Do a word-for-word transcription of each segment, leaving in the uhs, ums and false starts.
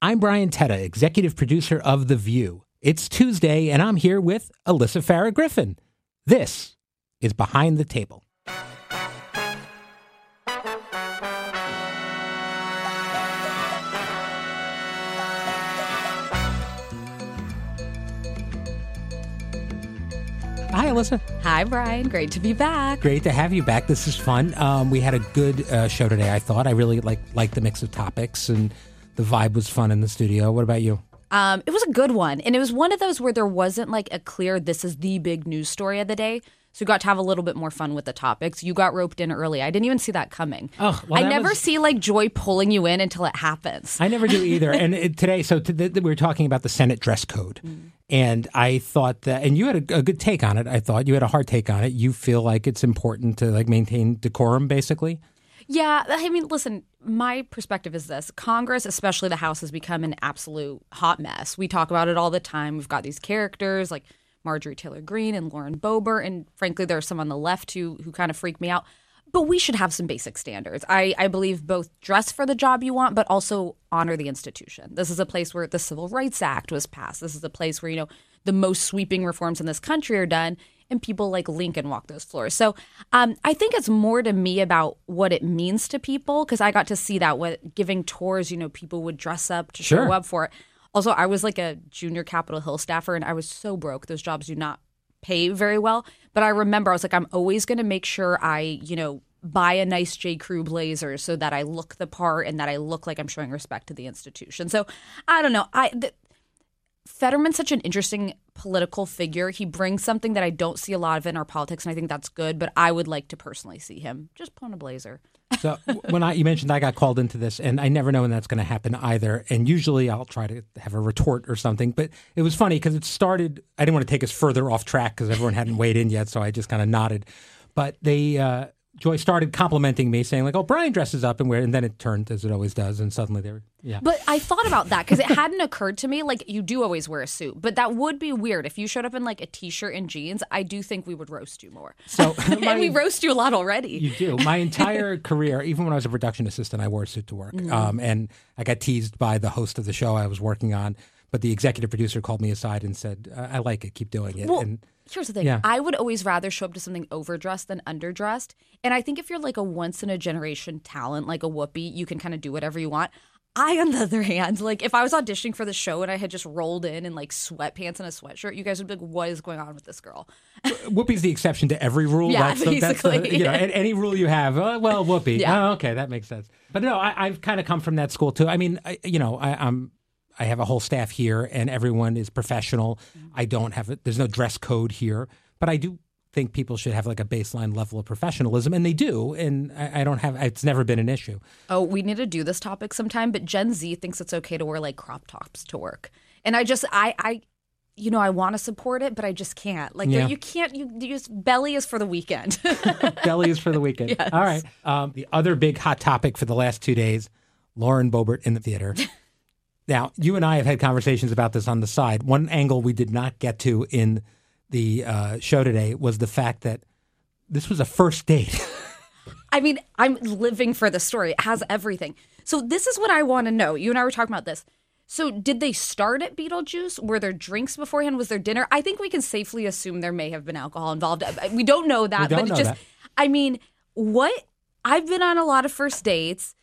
I'm Brian Teta, executive producer of The View. It's Tuesday, and I'm here with Alyssa Farah Griffin. This is Behind the Table. Hi, Alyssa. Hi, Brian. Great to be back. Great to have you back. This is fun. Um, we had a good uh, show today, I thought. I really like liked the mix of topics, and the vibe was fun in the studio. What about you? Um, it was a good one. And it was one of those where there wasn't like a clear, this is the big news story of the day. So you got to have a little bit more fun with the topics. You got roped in early. I didn't even see that coming. Oh, well, I that never was... see like Joy pulling you in until it happens. I never do either. And it, today, so to the, we were talking about the Senate dress code. Mm. And I thought that, and you had a, a good take on it, I thought. You had a hard take on it. You feel like it's important to like maintain decorum, basically? Yeah. I mean, listen, my perspective is this. Congress, especially the House, has become an absolute hot mess. We talk about it all the time. We've got these characters like Marjorie Taylor Greene and Lauren Boebert. And frankly, there are some on the left who who kind of freak me out. But we should have some basic standards. I, I believe both dress for the job you want, but also honor the institution. This is a place where the Civil Rights Act was passed. This is a place where, you know, the most sweeping reforms in this country are done. And people like Lincoln walk those floors. So um, I think it's more to me about what it means to people, because I got to see that with giving tours, you know, people would dress up to sure. show up for it. Also, I was like a junior Capitol Hill staffer and I was so broke. Those jobs do not pay very well. But I remember I was like, I'm always going to make sure I, you know, buy a nice J. Crew blazer so that I look the part and that I look like I'm showing respect to the institution. So I don't know. I th- Fetterman's such an interesting political figure. He brings something that I don't see a lot of in our politics, and I think that's good. But I would like to personally see him just put on a blazer. So when I you mentioned I got called into this, and I never know when that's going to happen either. And usually I'll try to have a retort or something. But it was funny because it started – I didn't want to take us further off track because everyone hadn't weighed in yet, so I just kind of nodded. But they uh, Joy started complimenting me, saying like, oh, Brian dresses up and wear, and then it turned, as it always does, and suddenly they were – yeah. But I thought about that because it hadn't occurred to me. Like, you do always wear a suit, but that would be weird. If you showed up in like a T-shirt and jeans, I do think we would roast you more. So and my, we roast you a lot already. You do. My entire career, even when I was a production assistant, I wore a suit to work. Mm-hmm. Um, and I got teased by the host of the show I was working on. But the executive producer called me aside and said, I, I like it. Keep doing it. Well, and here's the thing. Yeah. I would always rather show up to something overdressed than underdressed. And I think if you're like a once-in-a-generation talent, like a Whoopi, you can kind of do whatever you want. I, on the other hand, like if I was auditioning for the show and I had just rolled in in like sweatpants and a sweatshirt, you guys would be like, what is going on with this girl? Whoopi's the exception to every rule. Yeah, that's basically. The, that's the, you know, any rule you have, uh, well, Whoopi. Yeah. Oh, okay, that makes sense. But no, I, I've kind of come from that school too. I mean, I, you know, I, I'm I have a whole staff here and everyone is professional. Mm-hmm. I don't have it. There's no dress code here, but I do think people should have like a baseline level of professionalism, and they do, and I, I don't have, it's never been an issue. Oh, we need to do this topic sometime, but Gen Z thinks it's okay to wear like crop tops to work. And I just, I, I you know, I want to support it, but I just can't. Like, yeah. you can't, you, you just, belly is for the weekend. Belly is for the weekend. Yes. All right. Um, the other big hot topic for the last two days, Lauren Boebert in the theater. Now, you and I have had conversations about this on the side. One angle we did not get to in the uh, show today was the fact that this was a first date. I mean, I'm living for the story. It has everything. So this is what I want to know. You and I were talking about this. So did they start at Beetlejuice? Were there drinks beforehand? Was there dinner? I think we can safely assume there may have been alcohol involved. We don't know that. We don't but know it just, that. I mean, what? I've been on a lot of first dates.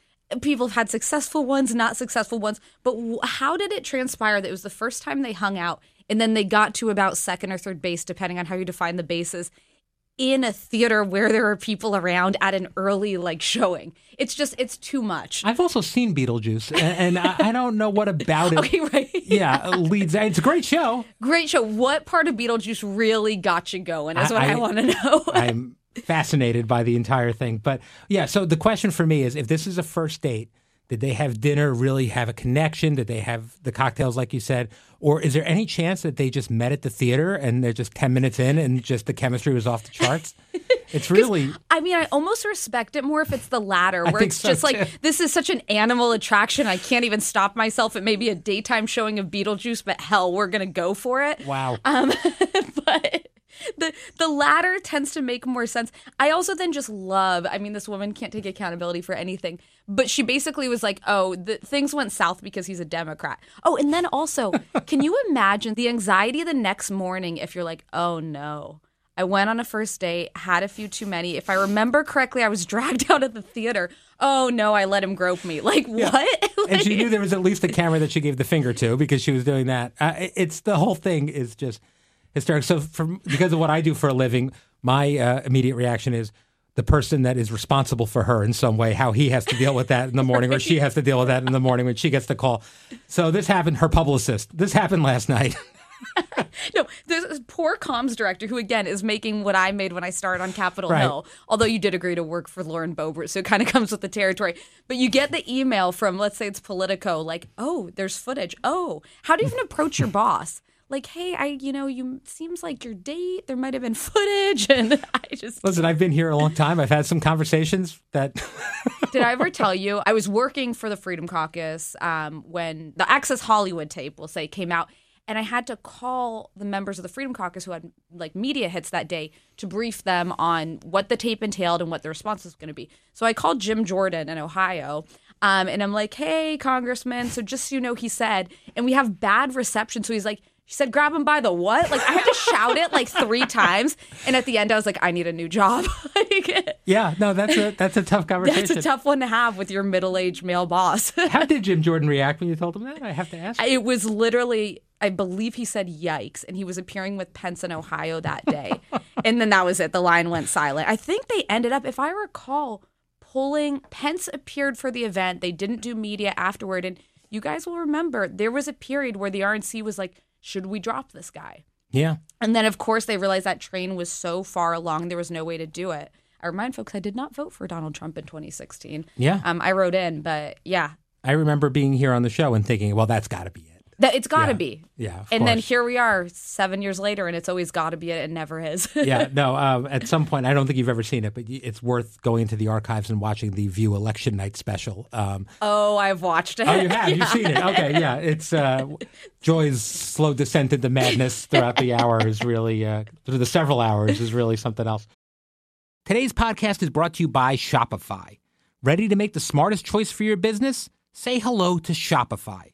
People have had successful ones, not successful ones. But how did it transpire that it was the first time they hung out? And then they got to about second or third base, depending on how you define the bases, in a theater where there are people around at an early, like, showing. It's just, it's too much. I've also seen Beetlejuice, and, and I, I don't know what about it. Okay, right. Yeah, yeah, leads. It's a great show. Great show. What part of Beetlejuice really got you going is I, what I, I want to know. I'm fascinated by the entire thing. But, yeah, so the question for me is, if this is a first date, did they have dinner, really have a connection? Did they have the cocktails, like you said? Or is there any chance that they just met at the theater and they're just ten minutes in and just the chemistry was off the charts? It's really... I mean, I almost respect it more if it's the latter, where it's so just too. Like, this is such an animal attraction. I can't even stop myself. It may be a daytime showing of Beetlejuice, but hell, we're going to go for it. Wow. Um, but... The the latter tends to make more sense. I also then just love, I mean, this woman can't take accountability for anything, but she basically was like, oh, the, things went south because he's a Democrat. Oh, and then also, can you imagine the anxiety the next morning if you're like, oh, no, I went on a first date, had a few too many. If I remember correctly, I was dragged out of the theater. Oh, no, I let him grope me. Like, yeah. What? Like, and she knew there was at least a camera that she gave the finger to because she was doing that. Uh, it's the whole thing is just... hysteric. So from, because of what I do for a living, my uh, immediate reaction is the person that is responsible for her in some way, how he has to deal with that in the morning, right. Or she has to deal with that in the morning when she gets the call. So this happened, her publicist. This happened last night. No, there's this poor comms director who, again, is making what I made when I started on Capitol right. Hill, although you did agree to work for Lauren Boebert, so it kind of comes with the territory. But you get the email from, let's say it's Politico, like, oh, there's footage. Oh, how do you even approach your boss? Like, hey, I, you know, you seems like your date. There might have been footage, and I just listen. I've been here a long time. I've had some conversations that. Did I ever tell you I was working for the Freedom Caucus um, when the Access Hollywood tape, we'll say, came out, and I had to call the members of the Freedom Caucus who had like media hits that day to brief them on what the tape entailed and what the response was going to be. So I called Jim Jordan in Ohio. Um, and I'm like, hey, Congressman. So just so you know, he said, and we have bad reception. So he's like. She said, grab him by the what? Like, I had to shout it like three times. And at the end, I was like, I need a new job. Like, yeah, no, that's a that's a tough conversation. That's a tough one to have with your middle-aged male boss. How did Jim Jordan react when you told him that? I have to ask. It was literally, I believe he said, yikes. And he was appearing with Pence in Ohio that day. And then that was it. The line went silent. I think they ended up, if I recall, pulling. Pence appeared for the event. They didn't do media afterward. And you guys will remember, there was a period where the R N C was like, should we drop this guy? Yeah. And then, of course, they realized that train was so far along, there was no way to do it. I remind folks, I did not vote for Donald Trump in twenty sixteen. Yeah. Um, I wrote in, but yeah. I remember being here on the show and thinking, well, that's got to be it. That, it's got to yeah. be. Yeah. Of and course. Then here we are seven years later, and it's always got to be it. It never is. yeah. No, um, at some point, I don't think you've ever seen it, but it's worth going into the archives and watching the View election night special. Um, oh, I've watched it. Oh, you have? Yeah. You've seen it. Okay. Yeah. It's uh, Joy's slow descent into madness throughout the hour is really, uh, through the several hours is really something else. Today's podcast is brought to you by Shopify. Ready to make the smartest choice for your business? Say hello to Shopify,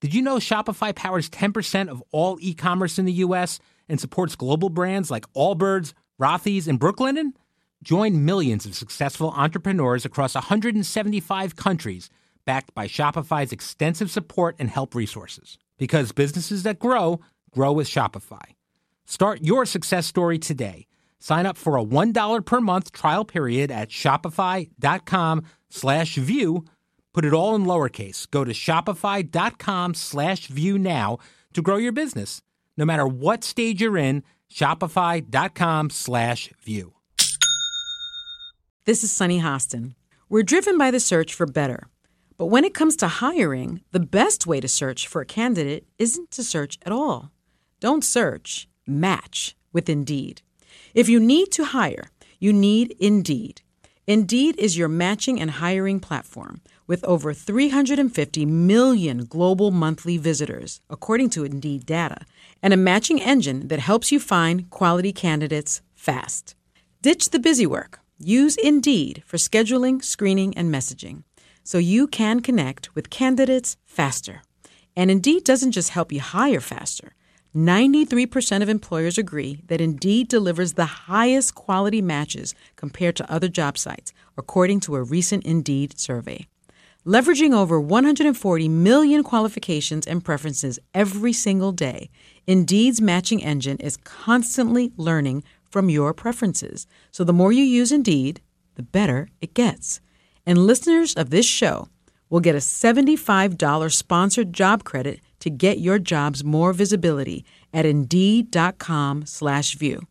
Did you know Shopify powers ten percent of all e-commerce in the U S and supports global brands like Allbirds, Rothy's, and Brooklinen? Join millions of successful entrepreneurs across one hundred seventy-five countries backed by Shopify's extensive support and help resources. Because businesses that grow, grow with Shopify. Start your success story today. Sign up for a one dollar per month trial period at shopify.com slash view. Put it all in lowercase. Go to shopify.com slash view now to grow your business. No matter what stage you're in, shopify.com slash view. This is Sunny Hostin. We're driven by the search for better. But when it comes to hiring, the best way to search for a candidate isn't to search at all. Don't search. Match with Indeed. If you need to hire, you need Indeed. Indeed is your matching and hiring platform with over three hundred fifty million global monthly visitors, according to Indeed data, and a matching engine that helps you find quality candidates fast. Ditch the busy work. Use Indeed for scheduling, screening, and messaging so you can connect with candidates faster. And Indeed doesn't just help you hire faster. ninety-three percent of employers agree that Indeed delivers the highest quality matches compared to other job sites, according to a recent Indeed survey. Leveraging over one hundred forty million qualifications and preferences every single day, Indeed's matching engine is constantly learning from your preferences. So the more you use Indeed, the better it gets. And listeners of this show will get a seventy-five dollars sponsored job credit to get your jobs more visibility at Indeed.com slash view.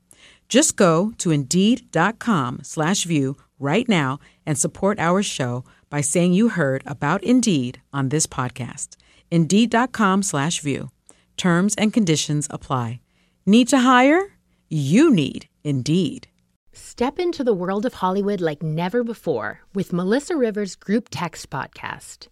Just go to Indeed.com slash view right now and support our show by saying you heard about Indeed on this podcast. Indeed.com slash view. Terms and conditions apply. Need to hire? You need Indeed. Step into the world of Hollywood like never before with Melissa Rivers' Group Text podcast.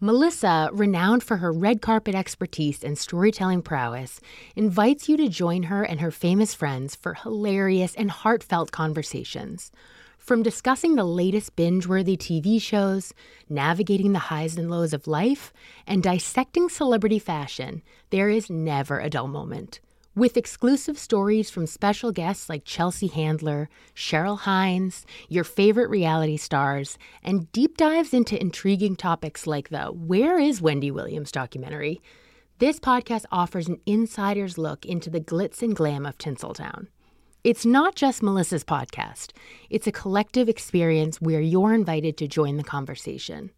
Melissa, renowned for her red carpet expertise and storytelling prowess, invites you to join her and her famous friends for hilarious and heartfelt conversations. From discussing the latest binge-worthy T V shows, navigating the highs and lows of life, and dissecting celebrity fashion, there is never a dull moment. With exclusive stories from special guests like Chelsea Handler, Cheryl Hines, your favorite reality stars, and deep dives into intriguing topics like the Where is Wendy Williams documentary, this podcast offers an insider's look into the glitz and glam of Tinseltown. It's not just Melissa's podcast. It's a collective experience where you're invited to join the conversation.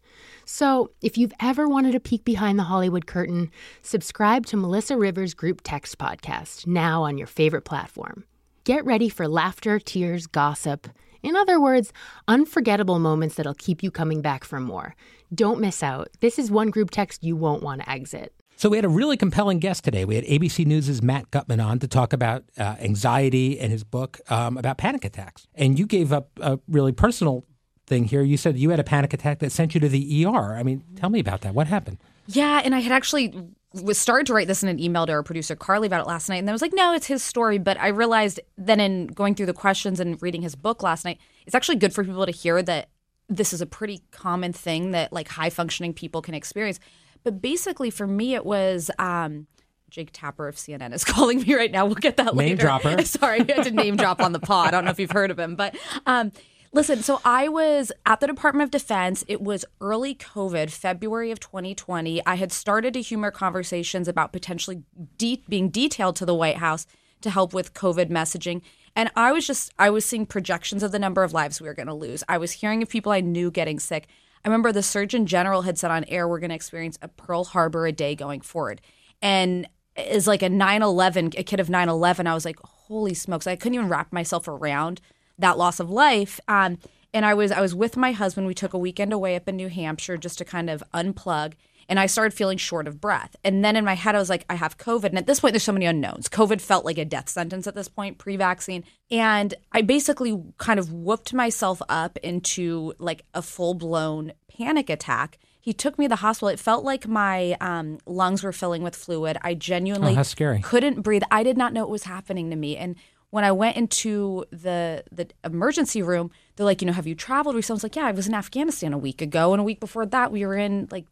So if you've ever wanted a peek behind the Hollywood curtain, subscribe to Melissa Rivers' Group Text podcast now on your favorite platform. Get ready for laughter, tears, gossip. In other words, unforgettable moments that'll keep you coming back for more. Don't miss out. This is one group text you won't want to exit. So we had a really compelling guest today. We had A B C News' Matt Gutman on to talk about uh, anxiety and his book um, about panic attacks. And you gave up a really personal thing here. You said you had a panic attack that sent you to the E R. I mean, tell me about that. What happened? Yeah, and I had actually was started to write this in an email to our producer Carly about it last night, and I was like, no, it's his story. But I realized then in going through the questions and reading his book last night, it's actually good for people to hear that this is a pretty common thing that like high-functioning people can experience. But basically for me it was um, Jake Tapper of C N N is calling me right now. We'll get that later. Name dropper. Sorry, I had to name drop on the pod. I don't know if you've heard of him, but um, – listen, so I was at the Department of Defense. It was early COVID, February of twenty twenty. I had started to humor conversations about potentially de- being detailed to the White House to help with COVID messaging. And I was just, I was seeing projections of the number of lives we were going to lose. I was hearing of people I knew getting sick. I remember the Surgeon General had said on air, we're going to experience a Pearl Harbor a day going forward. And as like a nine eleven, a kid of nine eleven, I was like, holy smokes, I couldn't even wrap myself around that loss of life. Um, and I was I was with my husband. We took a weekend away up in New Hampshire just to kind of unplug. And I started feeling short of breath. And then in my head, I was like, I have COVID. And at this point, there's so many unknowns. COVID felt like a death sentence at this point, pre-vaccine. And I basically kind of whooped myself up into like a full-blown panic attack. He took me to the hospital. It felt like my um, lungs were filling with fluid. I genuinely oh, how scary. Couldn't breathe. I did not know it was happening to me. And when I went into the the emergency room, they're like, you know, have you traveled recently? I was like, yeah, I was in Afghanistan a week ago. And a week before that, we were in like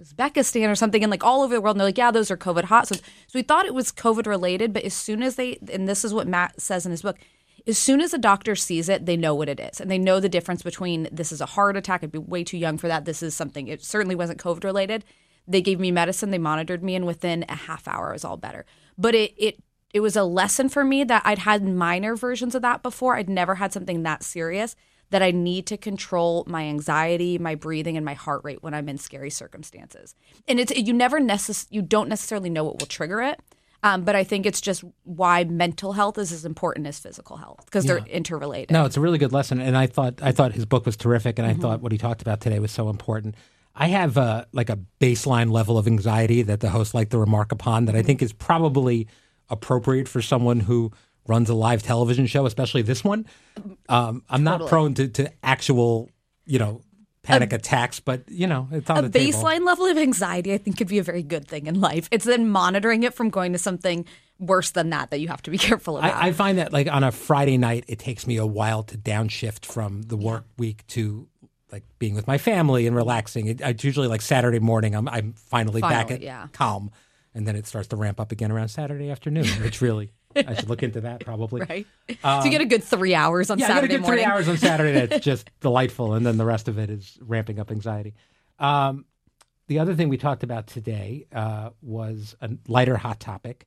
Uzbekistan or something and like all over the world. And they're like, yeah, those are COVID hot zones. So we thought it was COVID related. But as soon as they, and this is what Matt says in his book, as soon as a doctor sees it, they know what it is. And they know the difference between this is a heart attack. I'd be way too young for that. This is something, it certainly wasn't COVID related. They gave me medicine. They monitored me. And within a half hour, I was all better. But it, it, It was a lesson for me that I'd had minor versions of that before. I'd never had something that serious, that I need to control my anxiety, my breathing, and my heart rate when I'm in scary circumstances. And it's you never necess- you don't necessarily know what will trigger it. Um, but I think it's just why mental health is as important as physical health because yeah. they're interrelated. No, it's a really good lesson. And I thought I thought his book was terrific. And I mm-hmm. thought what he talked about today was so important. I have a, like a baseline level of anxiety that the host liked to remark upon that I think is probably appropriate for someone who runs a live television show, especially this one. Um, I'm totally. not prone to, to actual, you know, panic a, attacks, but, you know, it's on the table. A baseline level of anxiety, I think, could be a very good thing in life. It's then monitoring it from going to something worse than that that you have to be careful about. I, I find that, like, on a Friday night, it takes me a while to downshift from the work week to like being with my family and relaxing. It, it's usually like Saturday morning. I'm, I'm finally, finally back at yeah. calm. And then it starts to ramp up again around Saturday afternoon, which really, I should look into that probably. Right. Um, so you get a good three hours on yeah, Saturday morning. Yeah, I get a good morning. three hours on Saturday that's just delightful. And then the rest of it is ramping up anxiety. Um, the other thing we talked about today uh, was a lighter hot topic.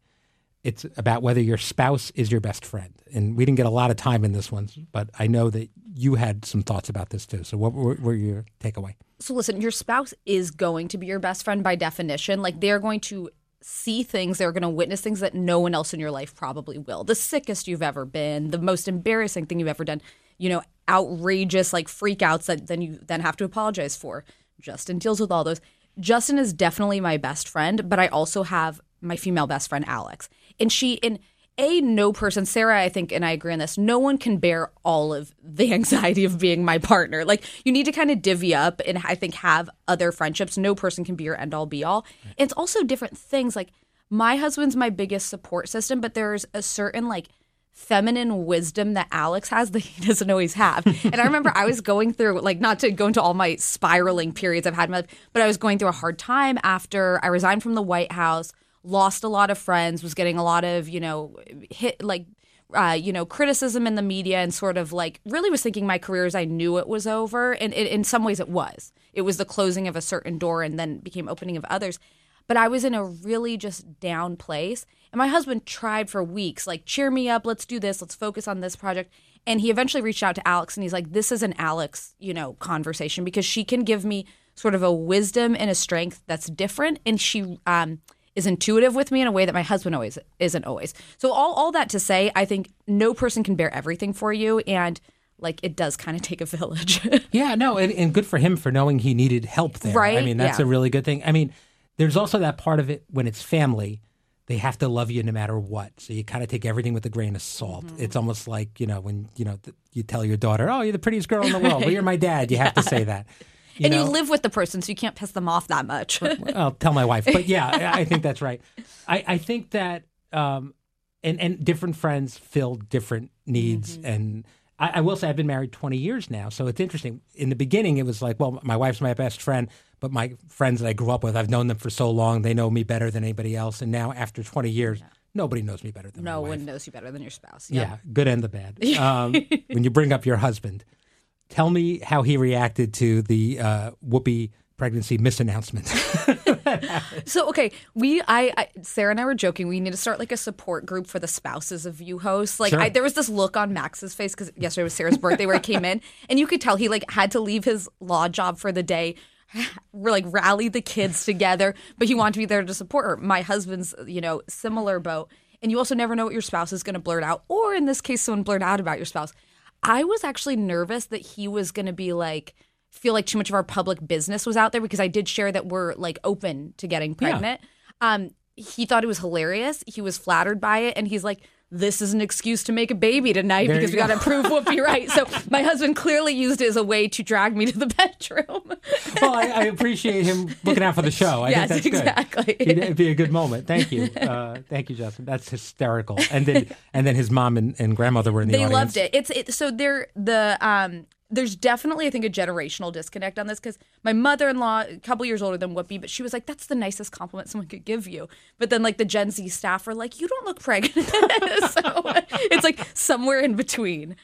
It's about whether your spouse is your best friend. And we didn't get a lot of time in this one, but I know that you had some thoughts about this too. So what were your takeaway? So listen, your spouse is going to be your best friend by definition. Like they're going to see things, they're going to witness things that no one else in your life probably will. The sickest you've ever been, the most embarrassing thing you've ever done, you know, outrageous like freakouts that then you then have to apologize for. Justin deals with all those. Justin is definitely my best friend, but I also have my female best friend, Alex. And she, in a no person, Sarah, I think, and I agree on this, no one can bear all of the anxiety of being my partner. Like, you need to kind of divvy up and I think have other friendships. No person can be your end all be all. Right. It's also different things. Like, my husband's my biggest support system, but there's a certain like feminine wisdom that Alex has that he doesn't always have. And I remember I was going through, like, not to go into all my spiraling periods I've had in my life, but I was going through a hard time after I resigned from the White House, lost a lot of friends, was getting a lot of, you know, hit like, uh, you know, criticism in the media, and sort of like really was thinking my career as I knew it was over. And it, in some ways it was. It was the closing of a certain door and then became opening of others. But I was in a really just down place. And my husband tried for weeks, like, cheer me up. Let's do this. Let's focus on this project. And he eventually reached out to Alex and he's like, this is an Alex, you know, conversation, because she can give me sort of a wisdom and a strength that's different. And she um, is intuitive with me in a way that my husband always isn't always. So all, all that to say, I think no person can bear everything for you. And like, it does kind of take a village. Yeah, no. And, and good for him for knowing he needed help there. Right? I mean, that's yeah. a really good thing. I mean, there's also that part of it when it's family, they have to love you no matter what. So you kind of take everything with a grain of salt. Mm-hmm. It's almost like, you know, when, you know, th- you tell your daughter, oh, you're the prettiest girl in the world. Well, you're my dad. You yeah. have to say that. You and know? You live with the person, so you can't piss them off that much. I'll tell my wife. But yeah, I think that's right. I, I think that, um, and, and different friends fill different needs. Mm-hmm. And I, I will say I've been married twenty years now. So it's interesting. In the beginning, it was like, well, my wife's my best friend. But my friends that I grew up with, I've known them for so long. They know me better than anybody else. And now after twenty years, yeah. nobody knows me better than no my wife. No one knows you better than your spouse. Yep. Yeah, good and the bad. Um, when you bring up your husband, tell me how he reacted to the uh, Whoopi pregnancy misannouncement. So, okay, we, I, I, Sarah and I were joking. We need to start like a support group for the spouses of View hosts. Like, sure. I, there was this look on Max's face because yesterday was Sarah's birthday where he came in. And you could tell he like had to leave his law job for the day. We're like rally the kids together, but he wanted to be there to support her. My husband's, you know, similar boat. And you also never know what your spouse is going to blurt out, or in this case, someone blurt out about your spouse. I was actually nervous that he was going to be like, feel like too much of our public business was out there, because I did share that we're like open to getting pregnant. Yeah. Um, he thought it was hilarious. He was flattered by it. And he's like, this is an excuse to make a baby tonight there because we got to prove Whoopi right. So my husband clearly used it as a way to drag me to the bedroom. Well, I, I appreciate him looking out for the show. I yes, think that's exactly. good. It'd, it'd be a good moment. Thank you. Uh, thank you, Justin. That's hysterical. And then and then his mom and, and grandmother were in the they audience. They loved it. It's it, So there, the um, there's definitely, I think, a generational disconnect on this, because my mother-in-law, a couple years older than Whoopi, but she was like, that's the nicest compliment someone could give you. But then, like, the Gen Z staff were like, you don't look pregnant. So it's like somewhere in between.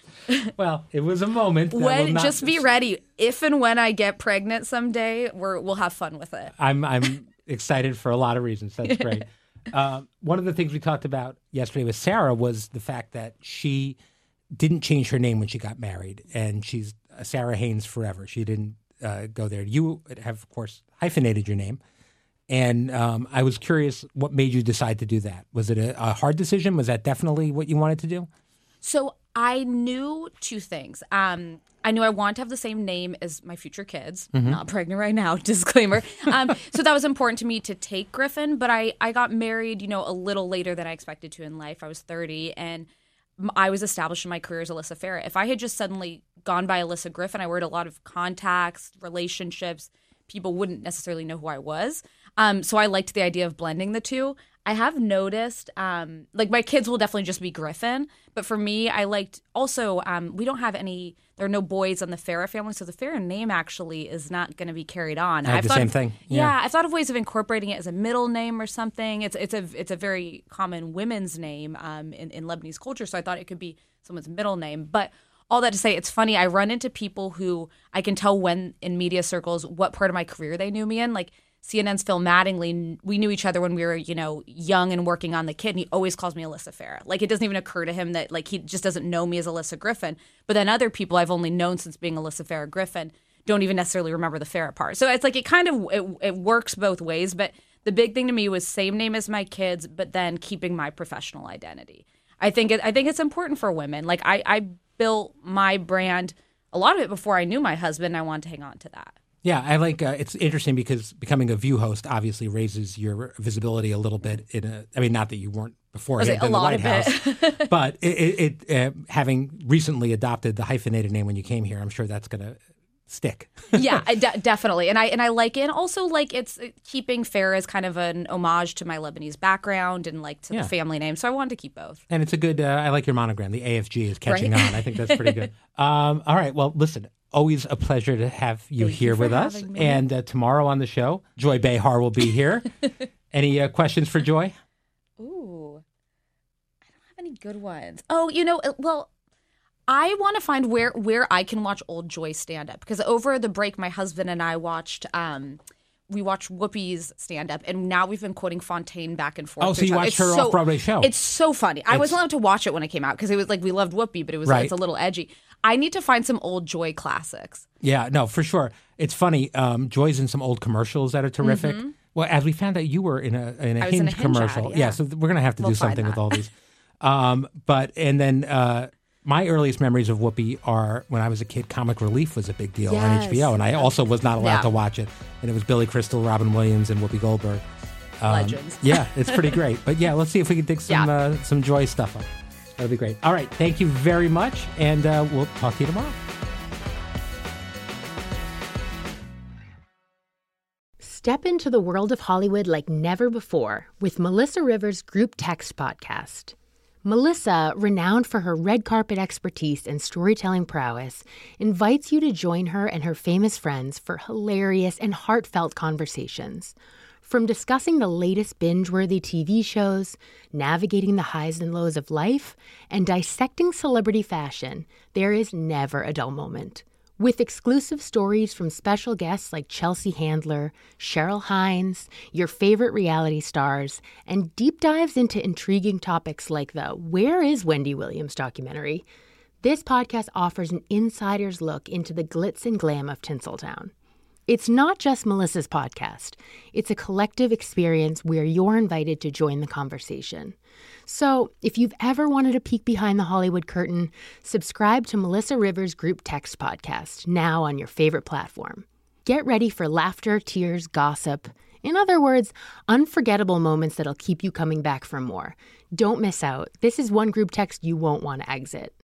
Well, it was a moment. That when, will not... Just be ready. If and when I get pregnant someday, we're, we'll have fun with it. I'm, I'm excited for a lot of reasons. That's great. Uh, one of the things we talked about yesterday with Sarah was the fact that she didn't change her name when she got married, and she's Sarah Haynes forever. She didn't uh, go there. You have, of course, hyphenated your name, and um, I was curious what made you decide to do that. Was it a, a hard decision? Was that definitely what you wanted to do? So I knew two things. Um, I knew I wanted to have the same name as my future kids. Mm-hmm. Not pregnant right now, disclaimer. Um, so that was important to me to take Griffin, but I, I got married, you know, a little later than I expected to in life. I was thirty, and I was established in my career as Alyssa Farah. If I had just suddenly gone by Alyssa Griffin, I worried a lot of contacts, relationships. People wouldn't necessarily know who I was. Um, so I liked the idea of blending the two. I have noticed, um, like, my kids will definitely just be Griffin. But for me, I liked also, um, we don't have any, there are no boys on the Farah family. So the Farah name actually is not going to be carried on. I have I've the same of, thing. Yeah. yeah. I've thought of ways of incorporating it as a middle name or something. It's it's a it's a very common women's name um, in, in Lebanese culture. So I thought it could be someone's middle name. But all that to say, it's funny. I run into people who I can tell when in media circles what part of my career they knew me in. Like, C N N's Phil Mattingly, we knew each other when we were, you know, young and working on The Kid, and he always calls me Alyssa Farah. Like, it doesn't even occur to him that, like, he just doesn't know me as Alyssa Griffin. But then other people I've only known since being Alyssa Farah Griffin don't even necessarily remember the Farah part. So it's like it kind of it, it works both ways. But The big thing to me was same name as my kids, but then keeping my professional identity. I think it, I think it's important for women. Like I, I built my brand, a lot of it before I knew my husband. I wanted to hang on to that. Yeah, I like uh, it's interesting because becoming a View host obviously raises your visibility a little bit. In a, I mean, not that you weren't before in the White House, but it, it, it uh, having recently adopted the hyphenated name when you came here, I'm sure that's going to stick. Yeah, de- definitely. And I and I like it. And also, like, it's keeping Farah as kind of an homage to my Lebanese background and, like, to yeah. the family name. So I wanted to keep both. And it's a good uh, – I like your monogram. The A F G is catching right? on. I think that's pretty good. um, all right. Well, listen, always a pleasure to have you Thank here you with us. Me. And uh, tomorrow on the show, Joy Behar will be here. Any uh, questions for Joy? Ooh. I don't have any good ones. Oh, you know, well – I want to find where, where I can watch old Joy stand-up, because over the break, my husband and I watched um, we watched Whoopi's stand-up, and now we've been quoting Fontaine back and forth. Oh, so you watched her off-Broadway show. It's so funny. It's... I wasn't allowed to watch it when it came out because it was like we loved Whoopi, but it was right. like, it's a little edgy. I need to find some old Joy classics. Yeah, no, for sure. It's funny. Um, Joy's in some old commercials that are terrific. Mm-hmm. Well, as we found out, you were in a in a, Hinge, in a Hinge commercial. Ad, yeah. yeah, so we're going to have to we'll do something with all these. Um, but, and then... Uh, My earliest memories of Whoopi are when I was a kid, Comic Relief was a big deal yes. on H B O, and I also was not allowed yeah. to watch it. And it was Billy Crystal, Robin Williams, and Whoopi Goldberg. Um, Legends. Yeah, it's pretty great. But yeah, let's see if we can dig some yeah. uh, some Joy stuff up. That'll be great. All right, thank you very much, and uh, we'll talk to you tomorrow. Step into the world of Hollywood like never before with Melissa Rivers' Group Text podcast. Melissa, renowned for her red carpet expertise and storytelling prowess, invites you to join her and her famous friends for hilarious and heartfelt conversations. From discussing the latest binge-worthy T V shows, navigating the highs and lows of life, and dissecting celebrity fashion, there is never a dull moment. With exclusive stories from special guests like Chelsea Handler, Cheryl Hines, your favorite reality stars, and deep dives into intriguing topics like the Where is Wendy Williams documentary, this podcast offers an insider's look into the glitz and glam of Tinseltown. It's not just Melissa's podcast. It's a collective experience where you're invited to join the conversation. So if you've ever wanted a peek behind the Hollywood curtain, subscribe to Melissa Rivers' Group Text podcast, now on your favorite platform. Get ready for laughter, tears, gossip. In other words, unforgettable moments that'll keep you coming back for more. Don't miss out. This is one group text you won't want to exit.